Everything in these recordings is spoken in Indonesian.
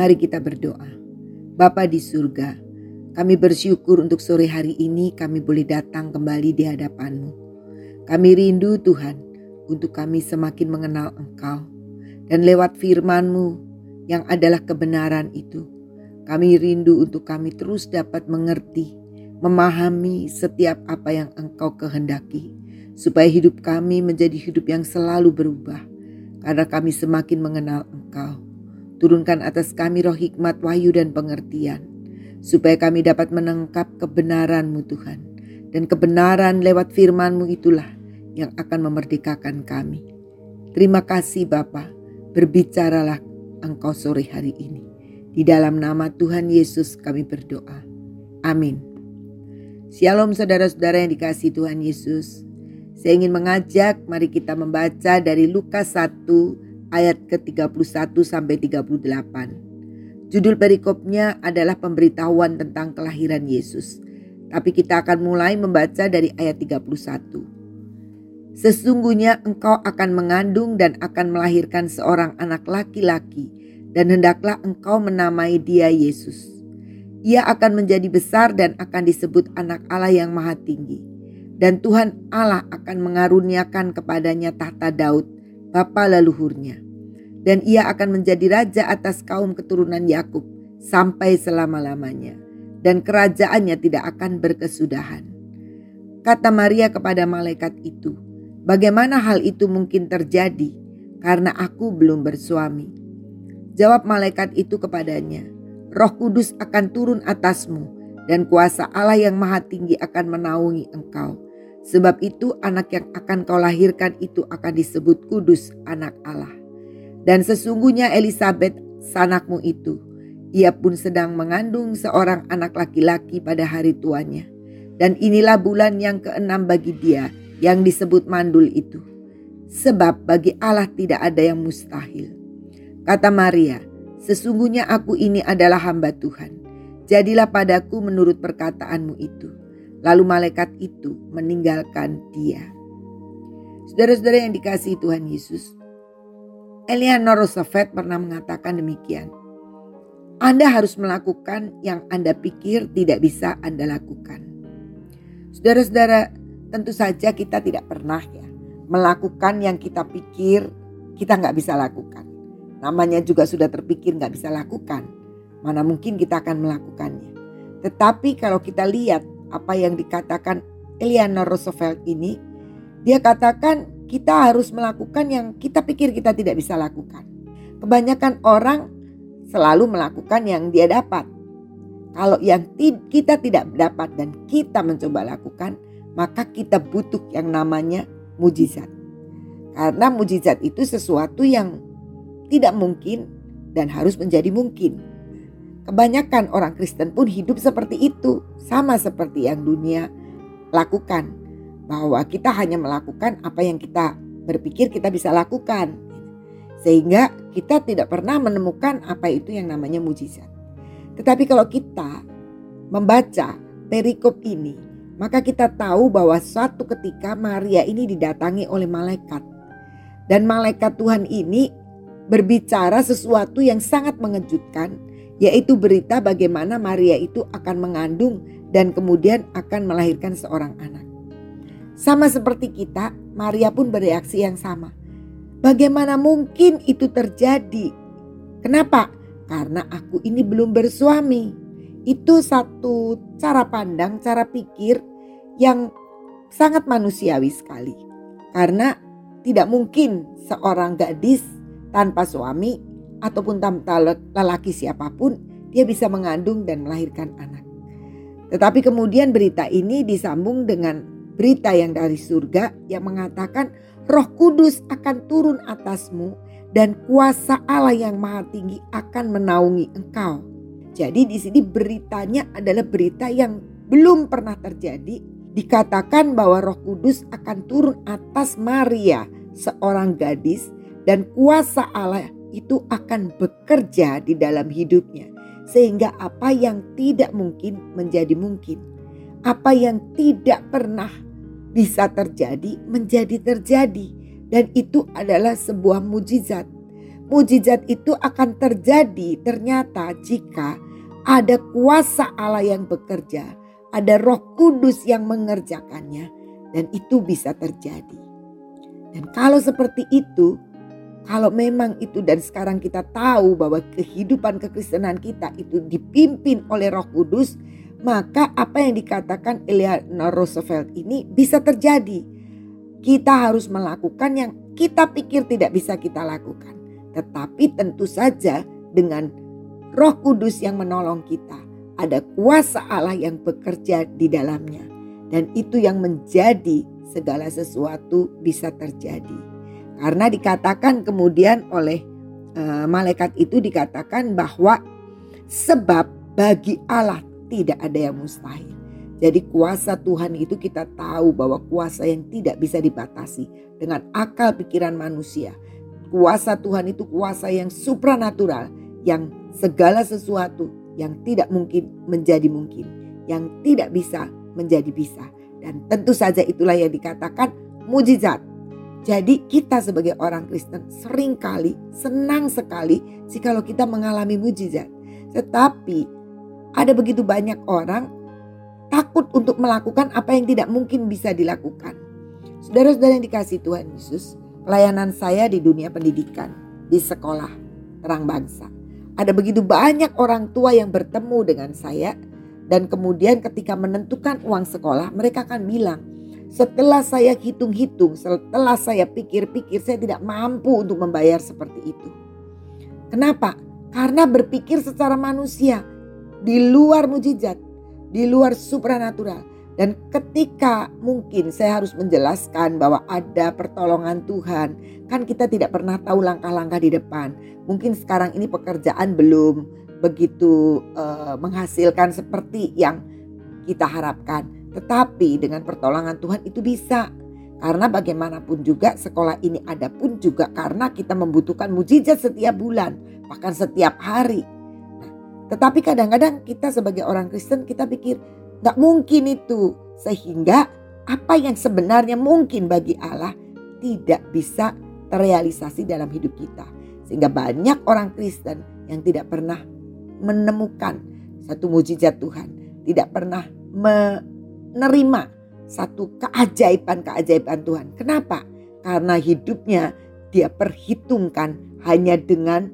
Mari kita berdoa. Bapa di surga, kami bersyukur untuk sore hari ini kami boleh datang kembali di hadapan-Mu. Kami rindu Tuhan untuk kami semakin mengenal Engkau. Dan lewat firman-Mu yang adalah kebenaran itu, kami rindu untuk kami terus dapat mengerti, memahami setiap apa yang Engkau kehendaki. Supaya hidup kami menjadi hidup yang selalu berubah. Karena kami semakin mengenal Engkau. Turunkan atas kami roh hikmat, wahyu dan pengertian. Supaya kami dapat menangkap kebenaran-Mu Tuhan. Dan kebenaran lewat firman-Mu itulah yang akan memerdekakan kami. Terima kasih Bapa. Berbicaralah Engkau sore hari ini. Di dalam nama Tuhan Yesus kami berdoa. Amin. Shalom saudara-saudara yang dikasihi Tuhan Yesus. Saya ingin mengajak mari kita membaca dari Lukas 1. Ayat ke-31 sampai 38. Judul perikopnya adalah pemberitahuan tentang kelahiran Yesus. Tapi kita akan mulai membaca dari ayat 31. Sesungguhnya engkau akan mengandung dan akan melahirkan seorang anak laki-laki, dan hendaklah engkau menamai dia Yesus. Ia akan menjadi besar dan akan disebut anak Allah yang maha tinggi. Dan Tuhan Allah akan mengaruniakan kepadanya tahta Daud, bapa leluhurnya, dan ia akan menjadi raja atas kaum keturunan Yakub sampai selama-lamanya, dan kerajaannya tidak akan berkesudahan. Kata Maria kepada malaikat itu, bagaimana hal itu mungkin terjadi karena aku belum bersuami? Jawab malaikat itu kepadanya, Roh Kudus akan turun atasmu dan kuasa Allah yang maha tinggi akan menaungi engkau. Sebab itu anak yang akan kau lahirkan itu akan disebut kudus, anak Allah. Dan sesungguhnya Elisabeth sanakmu itu, ia pun sedang mengandung seorang anak laki-laki pada hari tuanya. Dan inilah bulan yang ke-6 bagi dia yang disebut mandul itu. Sebab bagi Allah tidak ada yang mustahil. Kata Maria, sesungguhnya aku ini adalah hamba Tuhan. Jadilah padaku menurut perkataanmu itu. Lalu malaikat itu meninggalkan dia. Saudara-saudara yang dikasihi Tuhan Yesus, Eleanor Roosevelt pernah mengatakan demikian. Anda harus melakukan yang Anda pikir tidak bisa Anda lakukan. Saudara-saudara, tentu saja kita tidak pernah melakukan yang kita pikir kita nggak bisa lakukan. Namanya juga sudah terpikir nggak bisa lakukan. Mana mungkin kita akan melakukannya. Tetapi kalau kita lihat apa yang dikatakan Eleanor Roosevelt ini, dia katakan kita harus melakukan yang kita pikir kita tidak bisa lakukan. Kebanyakan orang selalu melakukan yang dia dapat. Kalau yang kita tidak dapat dan kita mencoba lakukan, maka kita butuh yang namanya mujizat. Karena mujizat itu sesuatu yang tidak mungkin dan harus menjadi mungkin. Kebanyakan orang Kristen pun hidup seperti itu, sama seperti yang dunia lakukan. Bahwa kita hanya melakukan apa yang kita berpikir kita bisa lakukan. Sehingga kita tidak pernah menemukan apa itu yang namanya mujizat. Tetapi kalau kita membaca perikop ini, maka kita tahu bahwa suatu ketika Maria ini didatangi oleh malaikat. Dan malaikat Tuhan ini berbicara sesuatu yang sangat mengejutkan, yaitu berita bagaimana Maria itu akan mengandung dan kemudian akan melahirkan seorang anak. Sama seperti kita, Maria pun bereaksi yang sama. Bagaimana mungkin itu terjadi? Kenapa? Karena aku ini belum bersuami. Itu satu cara pandang, cara pikir yang sangat manusiawi sekali. Karena tidak mungkin seorang gadis tanpa suami ataupun tanpa lelaki siapapun, dia bisa mengandung dan melahirkan anak. Tetapi kemudian berita ini disambung dengan berita yang dari surga yang mengatakan Roh Kudus akan turun atasmu dan kuasa Allah yang maha tinggi akan menaungi engkau. Jadi di sini beritanya adalah berita yang belum pernah terjadi. Dikatakan bahwa Roh Kudus akan turun atas Maria, seorang gadis, dan kuasa Allah itu akan bekerja di dalam hidupnya. Sehingga apa yang tidak mungkin menjadi mungkin. Apa yang tidak pernah bisa terjadi menjadi terjadi. Dan itu adalah sebuah mujizat. Mujizat itu akan terjadi ternyata jika ada kuasa Allah yang bekerja, ada Roh Kudus yang mengerjakannya, dan itu bisa terjadi. Dan kalau seperti itu, kalau memang itu, dan sekarang kita tahu bahwa kehidupan kekristenan kita itu dipimpin oleh Roh Kudus, maka apa yang dikatakan Eleanor Roosevelt ini bisa terjadi. Kita harus melakukan yang kita pikir tidak bisa kita lakukan, tetapi tentu saja dengan Roh Kudus yang menolong kita. Ada kuasa Allah yang bekerja di dalamnya, dan itu yang menjadi segala sesuatu bisa terjadi. Karena dikatakan kemudian oleh malaikat itu dikatakan bahwa sebab bagi Allah tidak ada yang mustahil. Jadi kuasa Tuhan itu kita tahu bahwa kuasa yang tidak bisa dibatasi dengan akal pikiran manusia. Kuasa Tuhan itu kuasa yang supranatural, yang segala sesuatu yang tidak mungkin menjadi mungkin, yang tidak bisa menjadi bisa. Dan tentu saja itulah yang dikatakan mujizat. Jadi kita sebagai orang Kristen seringkali senang sekali jikalau kita mengalami mujizat. Tetapi ada begitu banyak orang takut untuk melakukan apa yang tidak mungkin bisa dilakukan. Saudara-saudara yang dikasihi Tuhan Yesus, pelayanan saya di dunia pendidikan, di sekolah terang bangsa, ada begitu banyak orang tua yang bertemu dengan saya. Dan kemudian ketika menentukan uang sekolah, mereka akan bilang, setelah saya hitung-hitung, setelah saya pikir-pikir, saya tidak mampu untuk membayar seperti itu. Kenapa? Karena berpikir secara manusia, di luar mujizat, di luar supranatural. Dan ketika mungkin saya harus menjelaskan bahwa ada pertolongan Tuhan, kan kita tidak pernah tahu langkah-langkah di depan. Mungkin sekarang ini pekerjaan belum begitu menghasilkan seperti yang kita harapkan. Tetapi dengan pertolongan Tuhan itu bisa. Karena bagaimanapun juga sekolah ini ada pun juga karena kita membutuhkan mujizat setiap bulan, bahkan setiap hari. Nah, tetapi kadang-kadang kita sebagai orang Kristen kita pikir gak mungkin itu. Sehingga apa yang sebenarnya mungkin bagi Allah tidak bisa terrealisasi dalam hidup kita. Sehingga banyak orang Kristen yang tidak pernah menemukan satu mujizat Tuhan, tidak pernah menerima satu keajaiban-keajaiban Tuhan. Kenapa? Karena hidupnya dia perhitungkan hanya dengan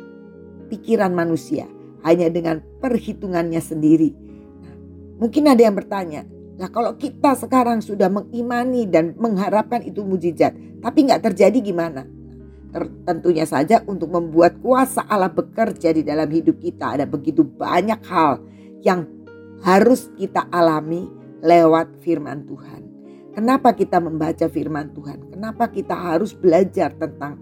pikiran manusia, hanya dengan perhitungannya sendiri. Nah, mungkin ada yang bertanya, nah kalau kita sekarang sudah mengimani dan mengharapkan itu mujizat, tapi gak terjadi gimana? Tentunya saja untuk membuat kuasa Allah bekerja di dalam hidup kita ada begitu banyak hal yang harus kita alami lewat firman Tuhan. Kenapa kita membaca firman Tuhan? Kenapa kita harus belajar tentang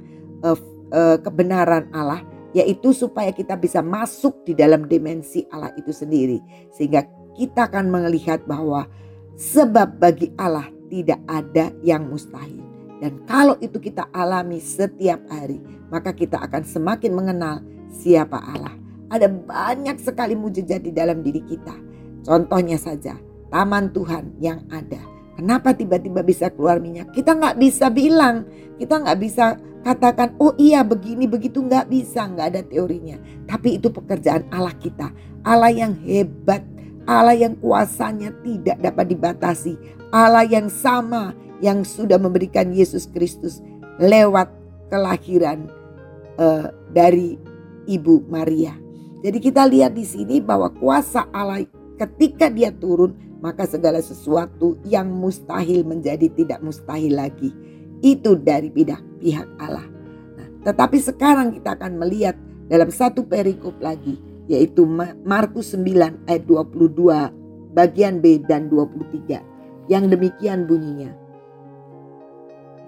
kebenaran Allah? Yaitu supaya kita bisa masuk di dalam dimensi Allah itu sendiri. Sehingga kita akan melihat bahwa sebab bagi Allah tidak ada yang mustahil. Dan kalau itu kita alami setiap hari, maka kita akan semakin mengenal siapa Allah. Ada banyak sekali mujizat di dalam diri kita. Contohnya saja, taman Tuhan yang ada. Kenapa tiba-tiba bisa keluar minyak? Kita gak bisa bilang, kita gak bisa katakan, oh iya begini begitu, gak bisa, gak ada teorinya. Tapi itu pekerjaan Allah kita, Allah yang hebat, Allah yang kuasanya tidak dapat dibatasi, Allah yang sama yang sudah memberikan Yesus Kristus lewat kelahiran dari Ibu Maria. Jadi kita lihat di sini bahwa kuasa Allah ketika dia turun, maka segala sesuatu yang mustahil menjadi tidak mustahil lagi. Itu dari pihak Allah. Nah, tetapi sekarang kita akan melihat dalam satu perikop lagi, yaitu Markus 9 ayat 22 bagian B dan 23. Yang demikian bunyinya.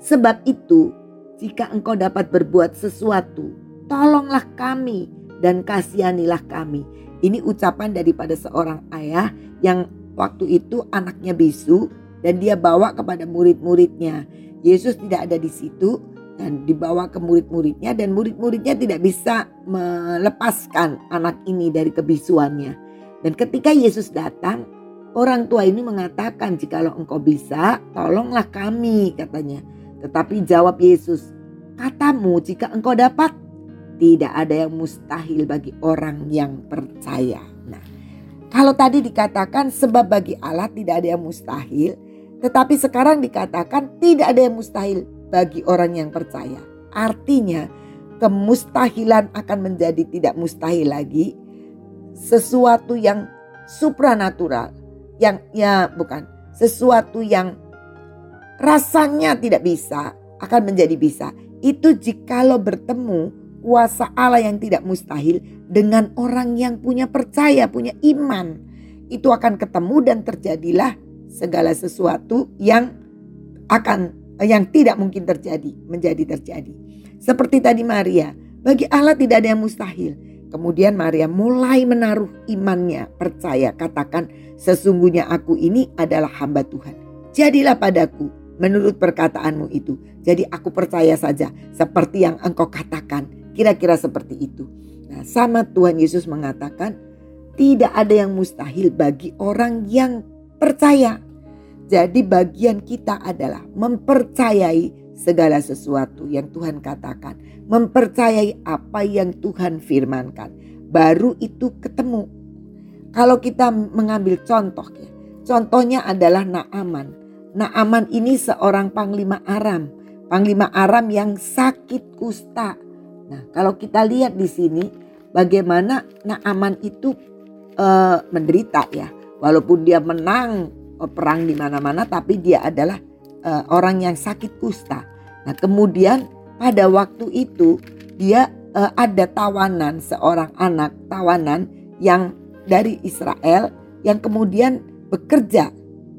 Sebab itu, jika engkau dapat berbuat sesuatu, tolonglah kami dan kasihanilah kami. Ini ucapan daripada seorang ayah yang waktu itu anaknya bisu dan dia bawa kepada murid-muridnya. Yesus tidak ada di situ dan dibawa ke murid-muridnya dan murid-muridnya tidak bisa melepaskan anak ini dari kebisuannya. Dan ketika Yesus datang, orang tua ini mengatakan, "Jikalau engkau bisa, tolonglah kami," katanya. Tetapi jawab Yesus, "Katamu jika engkau dapat, Tidak ada yang mustahil bagi orang yang percaya. Nah, kalau tadi dikatakan sebab bagi Allah tidak ada yang mustahil, tetapi sekarang dikatakan tidak ada yang mustahil bagi orang yang percaya. Artinya kemustahilan akan menjadi tidak mustahil lagi. Sesuatu yang supranatural, sesuatu yang rasanya tidak bisa akan menjadi bisa. Itu jikalau bertemu kuasa Allah yang tidak mustahil dengan orang yang punya percaya, punya iman. Itu akan ketemu dan terjadilah segala sesuatu yang tidak mungkin terjadi menjadi terjadi. Seperti tadi Maria, bagi Allah tidak ada yang mustahil. Kemudian Maria mulai menaruh imannya, percaya, katakan sesungguhnya aku ini adalah hamba Tuhan. Jadilah padaku menurut perkataanmu itu. Jadi aku percaya saja seperti yang engkau katakan. Kira-kira seperti itu. Nah, sama Tuhan Yesus mengatakan tidak ada yang mustahil bagi orang yang percaya. Jadi bagian kita adalah mempercayai segala sesuatu yang Tuhan katakan. Mempercayai apa yang Tuhan firmankan. Baru itu ketemu. Kalau kita mengambil contohnya. Contohnya adalah Naaman. Naaman ini seorang panglima Aram. Panglima Aram yang sakit kusta. Nah, kalau kita lihat di sini bagaimana Naaman itu menderita ya. Walaupun dia menang perang di mana-mana, tapi dia adalah orang yang sakit kusta. Nah, kemudian pada waktu itu dia ada tawanan, seorang anak tawanan yang dari Israel yang kemudian bekerja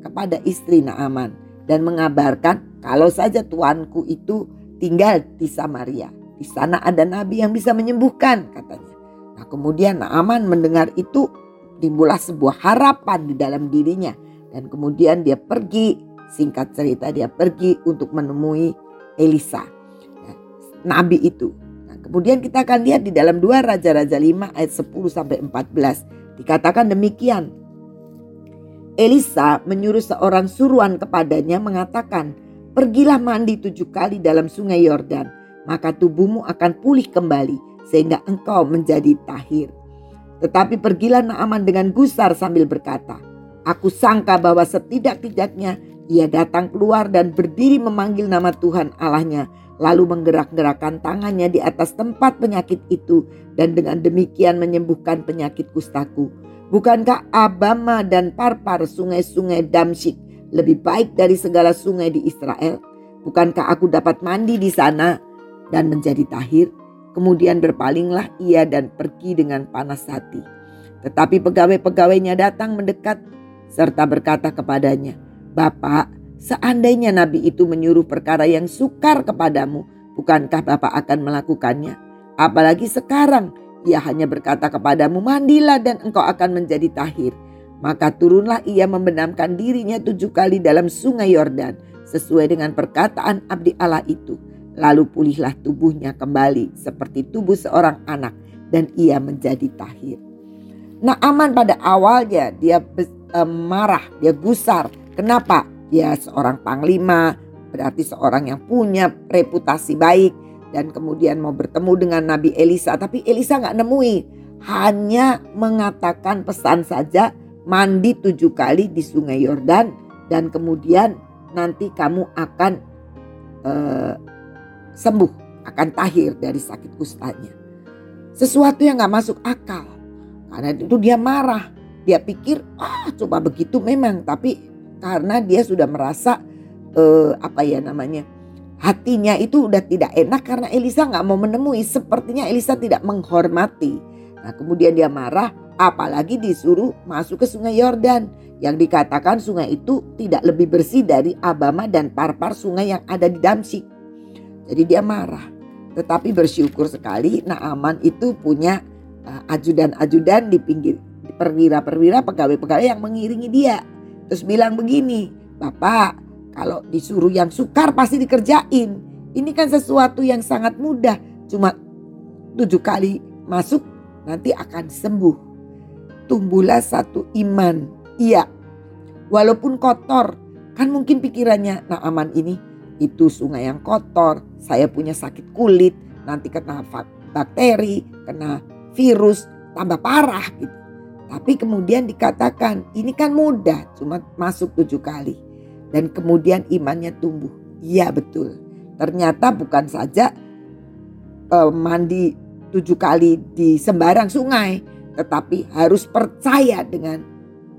kepada istri Naaman dan mengabarkan kalau saja tuanku itu tinggal di Samaria. Di sana ada nabi yang bisa menyembuhkan, katanya. Nah, kemudian Naaman mendengar itu, timbullah sebuah harapan di dalam dirinya. Dan kemudian dia pergi, singkat cerita dia pergi untuk menemui Elisa, nah, nabi itu. Nah, kemudian kita akan lihat di dalam 2 Raja-Raja 5 ayat 10-14. Dikatakan demikian. Elisa menyuruh seorang suruhan kepadanya mengatakan, pergilah mandi 7 kali dalam sungai Yordan. Maka tubuhmu akan pulih kembali sehingga engkau menjadi tahir. Tetapi pergilah Naaman dengan gusar sambil berkata, aku sangka bahwa setidak-tidaknya ia datang keluar dan berdiri memanggil nama Tuhan Allahnya, lalu menggerak-gerakkan tangannya di atas tempat penyakit itu dan dengan demikian menyembuhkan penyakit kustaku. Bukankah Abana dan Parpar, sungai-sungai Damsyik, lebih baik dari segala sungai di Israel? Bukankah aku dapat mandi di sana dan menjadi tahir? Kemudian berpalinglah ia dan pergi dengan panas hati. Tetapi pegawai-pegawainya datang mendekat serta berkata kepadanya, Bapak, seandainya nabi itu menyuruh perkara yang sukar kepadamu, bukankah Bapak akan melakukannya? Apalagi sekarang ia hanya berkata kepadamu, mandilah dan engkau akan menjadi tahir. Maka turunlah ia membenamkan dirinya 7 kali dalam sungai Yordan sesuai dengan perkataan abdi Allah itu. Lalu pulihlah tubuhnya kembali seperti tubuh seorang anak dan ia menjadi tahir. Naaman pada awalnya dia marah, dia gusar. Kenapa? Dia seorang panglima, berarti seorang yang punya reputasi baik. Dan kemudian mau bertemu dengan Nabi Elisa, tapi Elisa gak nemui. Hanya mengatakan pesan saja, mandi 7 kali di sungai Yordan. Dan kemudian nanti kamu akan sembuh, akan tahir dari sakit kustanya. Sesuatu yang gak masuk akal. Karena itu dia marah. Dia pikir coba begitu memang. Tapi karena dia sudah merasa hatinya itu udah tidak enak karena Elisa gak mau menemui. Sepertinya Elisa tidak menghormati. Nah, kemudian dia marah. Apalagi disuruh masuk ke sungai Yordan. Yang dikatakan sungai itu tidak lebih bersih dari Abana dan Parpar, sungai yang ada di Damsyik. Jadi dia marah. Tetapi bersyukur sekali Naaman itu punya ajudan-ajudan di pinggir, perwira-perwira, pegawai-pegawai yang mengiringi dia. Terus bilang begini, Bapak, kalau disuruh yang sukar pasti dikerjain. Ini kan sesuatu yang sangat mudah. Cuma 7 kali masuk nanti akan sembuh. Tumbuhlah satu iman. Iya, walaupun kotor. Kan mungkin pikirannya Naaman ini, itu sungai yang kotor, saya punya sakit kulit, nanti kena bakteri, kena virus, tambah parah gitu. Tapi kemudian dikatakan ini kan mudah, cuma masuk 7 kali. Dan kemudian imannya tumbuh. Iya betul. Ternyata bukan saja mandi 7 kali di sembarang sungai, tetapi harus percaya dengan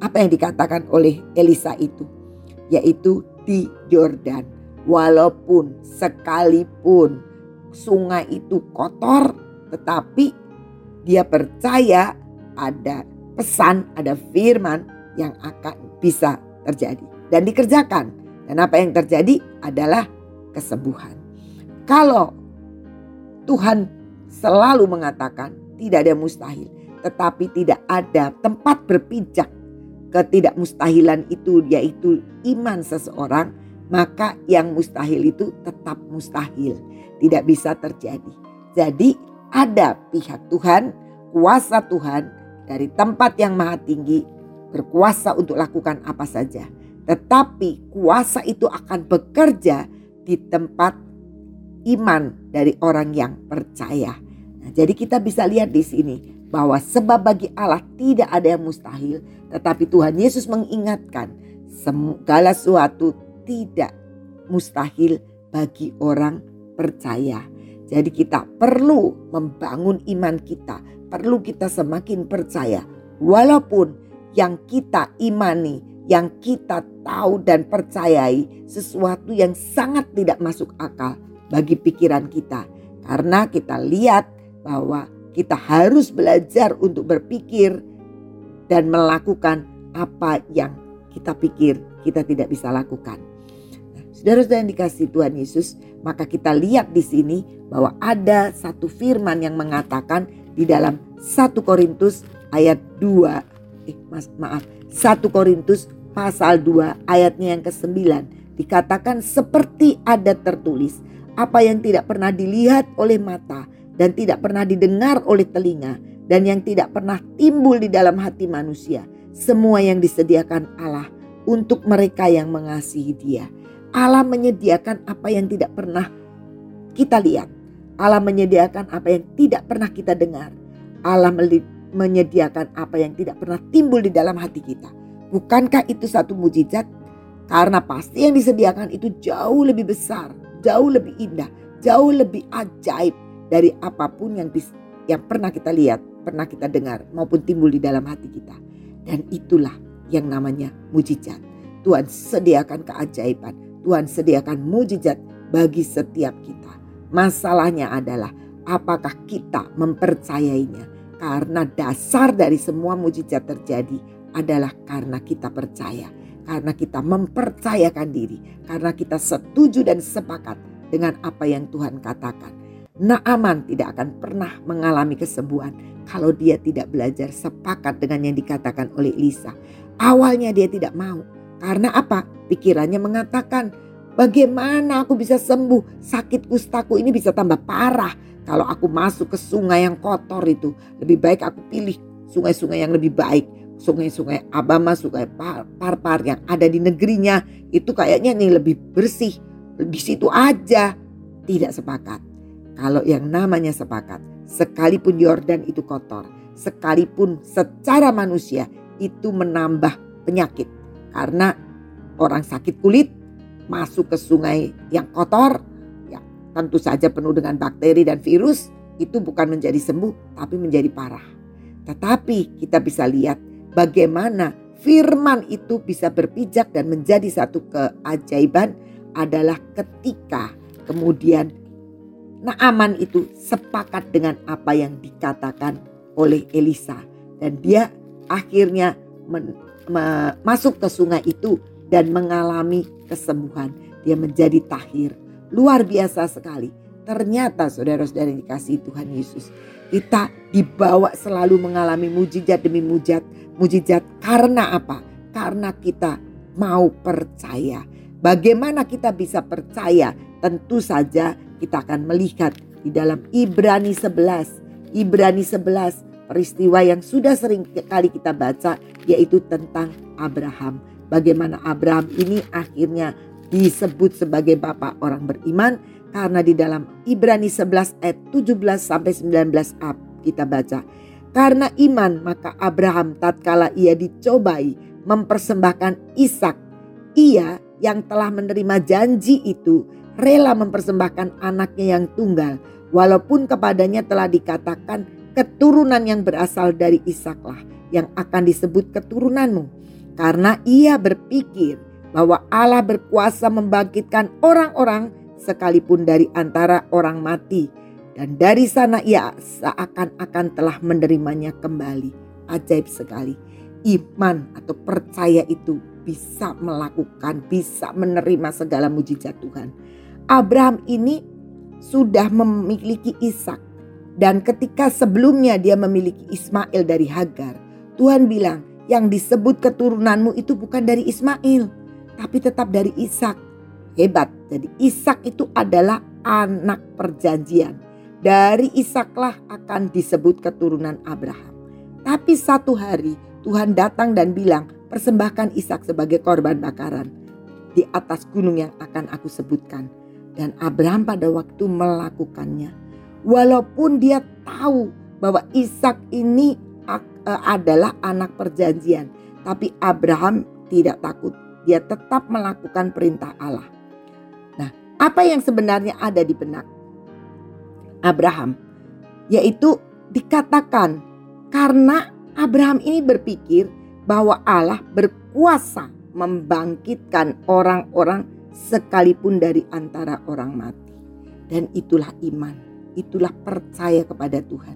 apa yang dikatakan oleh Elisa itu, yaitu di Yordan. Walaupun sekalipun sungai itu kotor, tetapi dia percaya ada pesan, ada firman yang akan bisa terjadi dan dikerjakan. Dan apa yang terjadi adalah kesembuhan. Kalau Tuhan selalu mengatakan tidak ada mustahil, tetapi tidak ada tempat berpijak ketidakmustahilan itu, yaitu iman seseorang, maka yang mustahil itu tetap mustahil, tidak bisa terjadi. Jadi ada pihak Tuhan, kuasa Tuhan dari tempat yang maha tinggi, berkuasa untuk lakukan apa saja. Tetapi kuasa itu akan bekerja di tempat iman dari orang yang percaya. Nah, jadi kita bisa lihat di sini bahwa sebab bagi Allah tidak ada yang mustahil. Tetapi Tuhan Yesus mengingatkan segala sesuatu tidak mustahil bagi orang percaya. Jadi kita perlu membangun iman kita. Perlu kita semakin percaya, walaupun yang kita imani, yang kita tahu dan percayai sesuatu yang sangat tidak masuk akal bagi pikiran kita. Karena kita lihat bahwa kita harus belajar untuk berpikir dan melakukan apa yang kita pikir kita tidak bisa lakukan. Nah, saudara-saudara yang dikasihi Tuhan Yesus, maka kita lihat di sini bahwa ada satu firman yang mengatakan di dalam 1 Korintus pasal 2 ayatnya yang ke-9 dikatakan seperti ada tertulis, apa yang tidak pernah dilihat oleh mata dan tidak pernah didengar oleh telinga dan yang tidak pernah timbul di dalam hati manusia, semua yang disediakan Allah untuk mereka yang mengasihi Dia. Allah menyediakan apa yang tidak pernah kita lihat. Allah menyediakan apa yang tidak pernah kita dengar. Allah menyediakan apa yang tidak pernah timbul di dalam hati kita. Bukankah itu satu mujizat? Karena pasti yang disediakan itu jauh lebih besar, jauh lebih indah, jauh lebih ajaib dari apapun yang pernah kita lihat, pernah kita dengar, maupun timbul di dalam hati kita. Dan itulah yang namanya mujizat. Tuhan sediakan keajaiban, Tuhan sediakan mujizat bagi setiap kita. Masalahnya adalah apakah kita mempercayainya, karena dasar dari semua mujizat terjadi adalah karena kita percaya, karena kita mempercayakan diri, karena kita setuju dan sepakat dengan apa yang Tuhan katakan. Naaman tidak akan pernah mengalami kesembuhan kalau dia tidak belajar sepakat dengan yang dikatakan oleh Elisa. Awalnya dia tidak mau, karena apa? Pikirannya mengatakan, bagaimana aku bisa sembuh? Sakit kustaku ini bisa tambah parah kalau aku masuk ke sungai yang kotor itu. Lebih baik aku pilih sungai-sungai yang lebih baik. Sungai-sungai Abana, sungai Parpar yang ada di negerinya. Itu kayaknya nih lebih bersih. Di situ aja. Tidak sepakat. Kalau yang namanya sepakat, sekalipun Yordan itu kotor, sekalipun secara manusia itu menambah penyakit. Karena orang sakit kulit masuk ke sungai yang kotor, ya tentu saja penuh dengan bakteri dan virus, itu bukan menjadi sembuh tapi menjadi parah. Tetapi kita bisa lihat bagaimana firman itu bisa berpijak dan menjadi satu keajaiban adalah ketika kemudian Naaman itu sepakat dengan apa yang dikatakan oleh Elisa. Dan dia akhirnya masuk ke sungai itu dan mengalami kesembuhan. Dia menjadi tahir. Luar biasa sekali. Ternyata saudara-saudara yang dikasihi Tuhan Yesus, kita dibawa selalu mengalami mujizat demi mujizat. Karena apa? Karena kita mau percaya. Bagaimana kita bisa percaya? Tentu saja kita akan melihat di dalam Ibrani 11. Ibrani 11 peristiwa yang sudah sering kali kita baca, yaitu tentang Abraham. Bagaimana Abraham ini akhirnya disebut sebagai bapak orang beriman Karena di dalam Ibrani 11 ayat 17-19a kita baca, karena iman maka Abraham tatkala ia dicobai mempersembahkan Ishak, ia yang telah menerima janji itu rela mempersembahkan anaknya yang tunggal, walaupun kepadanya telah dikatakan keturunan yang berasal dari Ishaklah yang akan disebut keturunanmu. Karena ia berpikir bahwa Allah berkuasa membangkitkan orang-orang sekalipun dari antara orang mati, dan dari sana ia seakan-akan telah menerimanya kembali. Ajaib sekali. Iman atau percaya itu bisa melakukan, bisa menerima segala mujizat Tuhan. Abraham ini sudah memiliki Ishak, dan ketika sebelumnya dia memiliki Ismail dari Hagar, Tuhan bilang yang disebut keturunanmu itu bukan dari Ismail, tapi tetap dari Ishak. Hebat. Jadi Ishak itu adalah anak perjanjian. Dari Ishaklah akan disebut keturunan Abraham. Tapi satu hari Tuhan datang dan bilang, persembahkan Ishak sebagai korban bakaran di atas gunung yang akan aku sebutkan. Dan Abraham pada waktu melakukannya, walaupun dia tahu bahwa Ishak ini adalah anak perjanjian, tapi Abraham tidak takut. Dia tetap melakukan perintah Allah. Nah, apa yang sebenarnya ada di benak Abraham, yaitu dikatakan karena Abraham ini berpikir bahwa Allah berkuasa membangkitkan orang-orang sekalipun dari antara orang mati. Dan itulah iman, itulah percaya kepada Tuhan.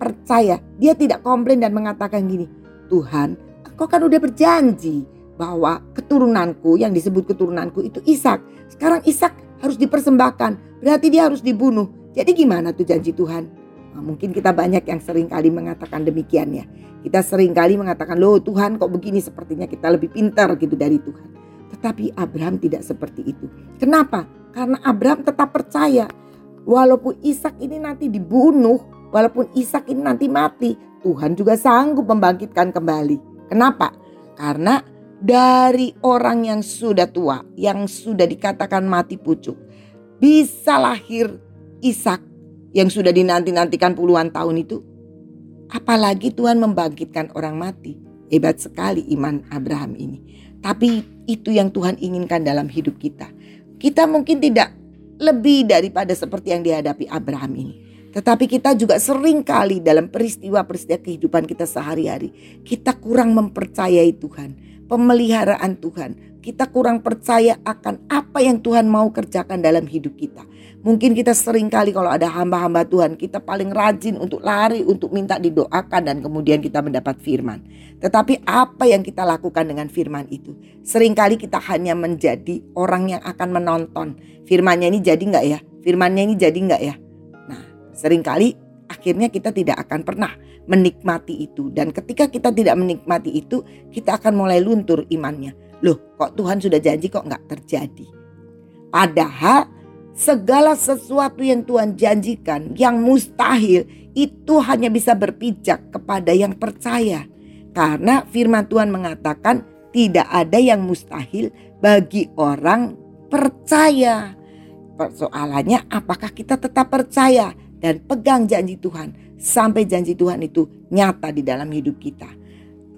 Percaya, dia tidak komplain dan mengatakan gini, Tuhan, Engkau kan udah berjanji bahwa keturunanku yang disebut keturunanku itu Ishak. Sekarang Ishak harus dipersembahkan, berarti dia harus dibunuh. Jadi gimana tuh janji Tuhan? Nah, mungkin kita banyak yang sering kali mengatakan demikian ya. Kita sering kali mengatakan, loh Tuhan kok begini, sepertinya kita lebih pintar gitu dari Tuhan. Tetapi Abraham tidak seperti itu. Kenapa? Karena Abraham tetap percaya. Walaupun Ishak ini nanti dibunuh, walaupun Ishak ini nanti mati, Tuhan juga sanggup membangkitkan kembali. Kenapa? Karena dari orang yang sudah tua, yang sudah dikatakan mati pucuk, bisa lahir Ishak yang sudah dinanti-nantikan puluhan tahun itu. Apalagi Tuhan membangkitkan orang mati. Hebat sekali iman Abraham ini. Tapi itu yang Tuhan inginkan dalam hidup kita. Kita mungkin tidak lebih daripada seperti yang dihadapi Abraham ini, tetapi kita juga sering kali dalam peristiwa-peristiwa kehidupan kita sehari-hari, kita kurang mempercayai Tuhan, pemeliharaan Tuhan. Kita kurang percaya akan apa yang Tuhan mau kerjakan dalam hidup kita. Mungkin kita sering kali kalau ada hamba-hamba Tuhan, kita paling rajin untuk lari, untuk minta didoakan, dan kemudian kita mendapat firman. Tetapi apa yang kita lakukan dengan firman itu? Sering kali kita hanya menjadi orang yang akan menonton. Firmannya ini jadi gak ya? Firmannya ini jadi gak ya? Nah, sering kali akhirnya kita tidak akan pernah menikmati itu. Dan ketika kita tidak menikmati itu, kita akan mulai luntur imannya. Loh, kok Tuhan sudah janji kok gak terjadi? Padahal segala sesuatu yang Tuhan janjikan, yang mustahil, itu hanya bisa berpijak kepada yang percaya. Karena firman Tuhan mengatakan tidak ada yang mustahil bagi orang percaya. Persoalannya apakah kita tetap percaya dan pegang janji Tuhan sampai janji Tuhan itu nyata di dalam hidup kita.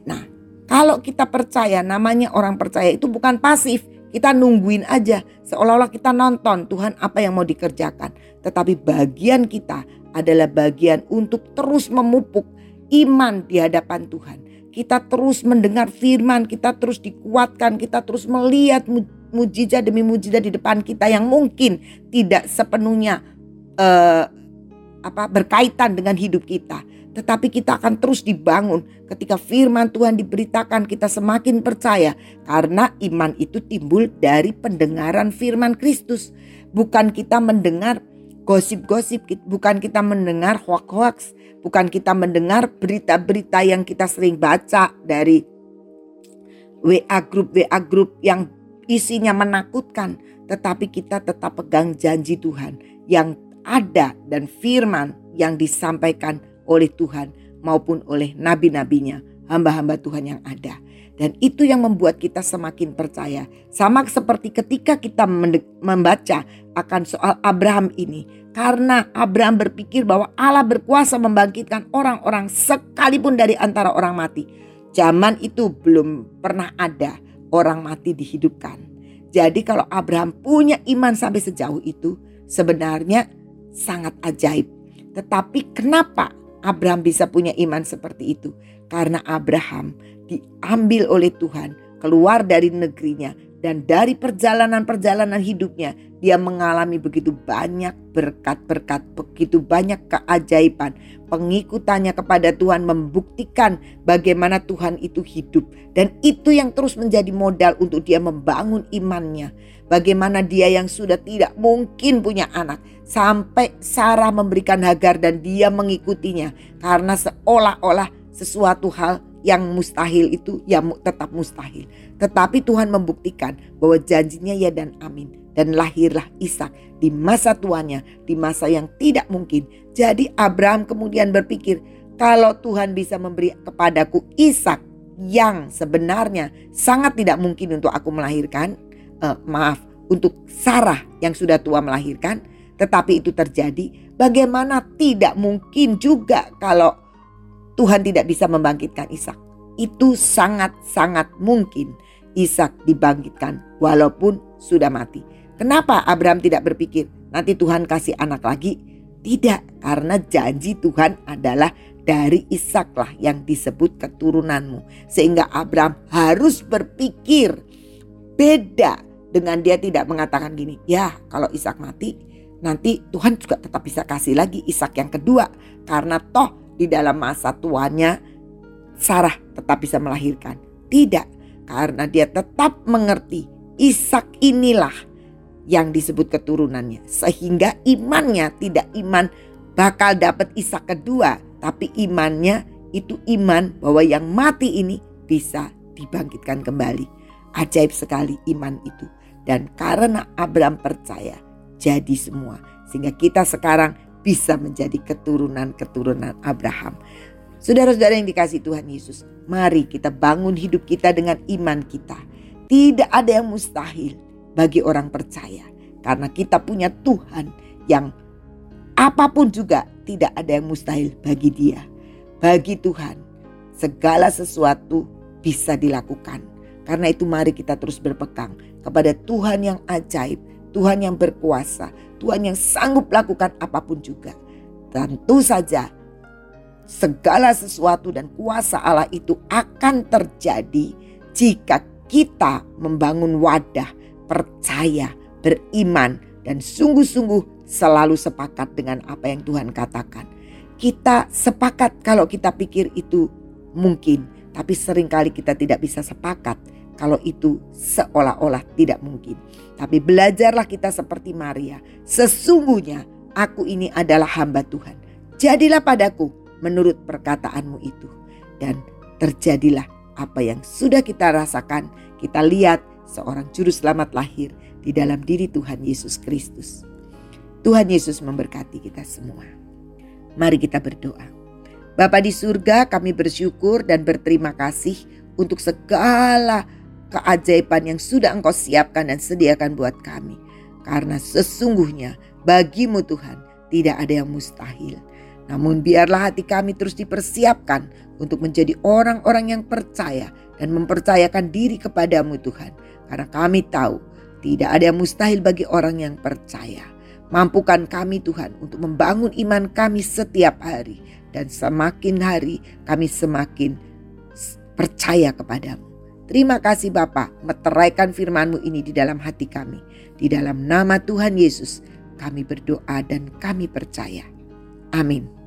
Nah, kalau kita percaya, namanya orang percaya itu bukan pasif. Kita nungguin aja, seolah-olah kita nonton Tuhan apa yang mau dikerjakan. Tetapi bagian kita adalah bagian untuk terus memupuk iman di hadapan Tuhan. Kita terus mendengar firman, kita terus dikuatkan, kita terus melihat mujizat demi mujizat di depan kita yang mungkin tidak sepenuhnya berkaitan dengan hidup kita. Tetapi kita akan terus dibangun. Ketika firman Tuhan diberitakan, kita semakin percaya. Karena iman itu timbul dari pendengaran firman Kristus. Bukan kita mendengar gosip-gosip, bukan kita mendengar hoax-hoax, bukan kita mendengar berita-berita yang kita sering baca dari WA group yang isinya menakutkan. Tetapi kita tetap pegang janji Tuhan yang ada dan firman yang disampaikan oleh Tuhan maupun oleh nabi-nabinya, hamba-hamba Tuhan yang ada. Dan itu yang membuat kita semakin percaya. Sama seperti ketika kita membaca akan soal Abraham ini. Karena Abraham berpikir bahwa Allah berkuasa membangkitkan orang-orang sekalipun dari antara orang mati. Zaman itu belum pernah ada orang mati dihidupkan. Jadi kalau Abraham punya iman sampai sejauh itu, sebenarnya sangat ajaib. Tetapi kenapa Abraham bisa punya iman seperti itu? Karena Abraham diambil oleh Tuhan, keluar dari negerinya, dan dari perjalanan-perjalanan hidupnya dia mengalami begitu banyak berkat-berkat, begitu banyak keajaiban. Pengikutannya kepada Tuhan membuktikan bagaimana Tuhan itu hidup, dan itu yang terus menjadi modal untuk dia membangun imannya. Bagaimana dia yang sudah tidak mungkin punya anak sampai Sarah memberikan Hagar dan dia mengikutinya, karena seolah-olah sesuatu hal yang mustahil itu ya tetap mustahil. Tetapi Tuhan membuktikan bahwa janjinya ya dan amin. Dan lahirlah Ishak di masa tuanya, di masa yang tidak mungkin. Jadi Abraham kemudian berpikir, kalau Tuhan bisa memberi kepadaku Ishak yang sebenarnya sangat tidak mungkin untuk aku melahirkan, untuk Sarah yang sudah tua melahirkan, tetapi itu terjadi. Bagaimana tidak mungkin juga kalau Tuhan tidak bisa membangkitkan Ishak? Itu sangat-sangat mungkin Ishak dibangkitkan walaupun sudah mati. Kenapa Abraham tidak berpikir nanti Tuhan kasih anak lagi? Tidak, karena janji Tuhan adalah dari Ishaklah yang disebut keturunanmu. Sehingga Abraham harus berpikir beda dengan dia tidak mengatakan gini, ya kalau Ishak mati nanti Tuhan juga tetap bisa kasih lagi Ishak yang kedua. Karena toh di dalam masa tuanya Sarah tetap bisa melahirkan. Tidak, karena dia tetap mengerti Ishak inilah yang disebut keturunannya. Sehingga imannya tidak iman bakal dapat Ishak kedua, tapi imannya itu iman bahwa yang mati ini bisa dibangkitkan kembali. Ajaib sekali iman itu. Dan karena Abraham percaya, jadi semua. Sehingga kita sekarang bisa menjadi keturunan-keturunan Abraham. Saudara-saudara yang dikasihi Tuhan Yesus, mari kita bangun hidup kita dengan iman kita. Tidak ada yang mustahil bagi orang percaya, karena kita punya Tuhan yang apapun juga tidak ada yang mustahil bagi dia. Bagi Tuhan segala sesuatu bisa dilakukan. Karena itu mari kita terus berpegang kepada Tuhan yang ajaib, Tuhan yang berkuasa, Tuhan yang sanggup lakukan apapun juga. Tentu saja segala sesuatu dan kuasa Allah itu akan terjadi jika kita membangun wadah, percaya, beriman, dan sungguh-sungguh selalu sepakat dengan apa yang Tuhan katakan. Kita sepakat kalau kita pikir itu mungkin, tapi seringkali kita tidak bisa sepakat kalau itu seolah-olah tidak mungkin. Tapi belajarlah kita seperti Maria. Sesungguhnya aku ini adalah hamba Tuhan. Jadilah padaku menurut perkataanmu itu. Dan terjadilah apa yang sudah kita rasakan. Kita lihat seorang juru selamat lahir di dalam diri Tuhan Yesus Kristus. Tuhan Yesus memberkati kita semua. Mari kita berdoa. Bapa di surga, kami bersyukur dan berterima kasih untuk segala keajaiban yang sudah Engkau siapkan dan sediakan buat kami. Karena sesungguhnya bagimu Tuhan tidak ada yang mustahil. Namun biarlah hati kami terus dipersiapkan untuk menjadi orang-orang yang percaya dan mempercayakan diri kepadamu Tuhan. Karena kami tahu tidak ada yang mustahil bagi orang yang percaya. Mampukan kami Tuhan untuk membangun iman kami setiap hari. Dan semakin hari kami semakin percaya kepadamu. Terima kasih Bapa, meteraikan firman-Mu ini di dalam hati kami. Di dalam nama Tuhan Yesus, kami berdoa dan kami percaya. Amin.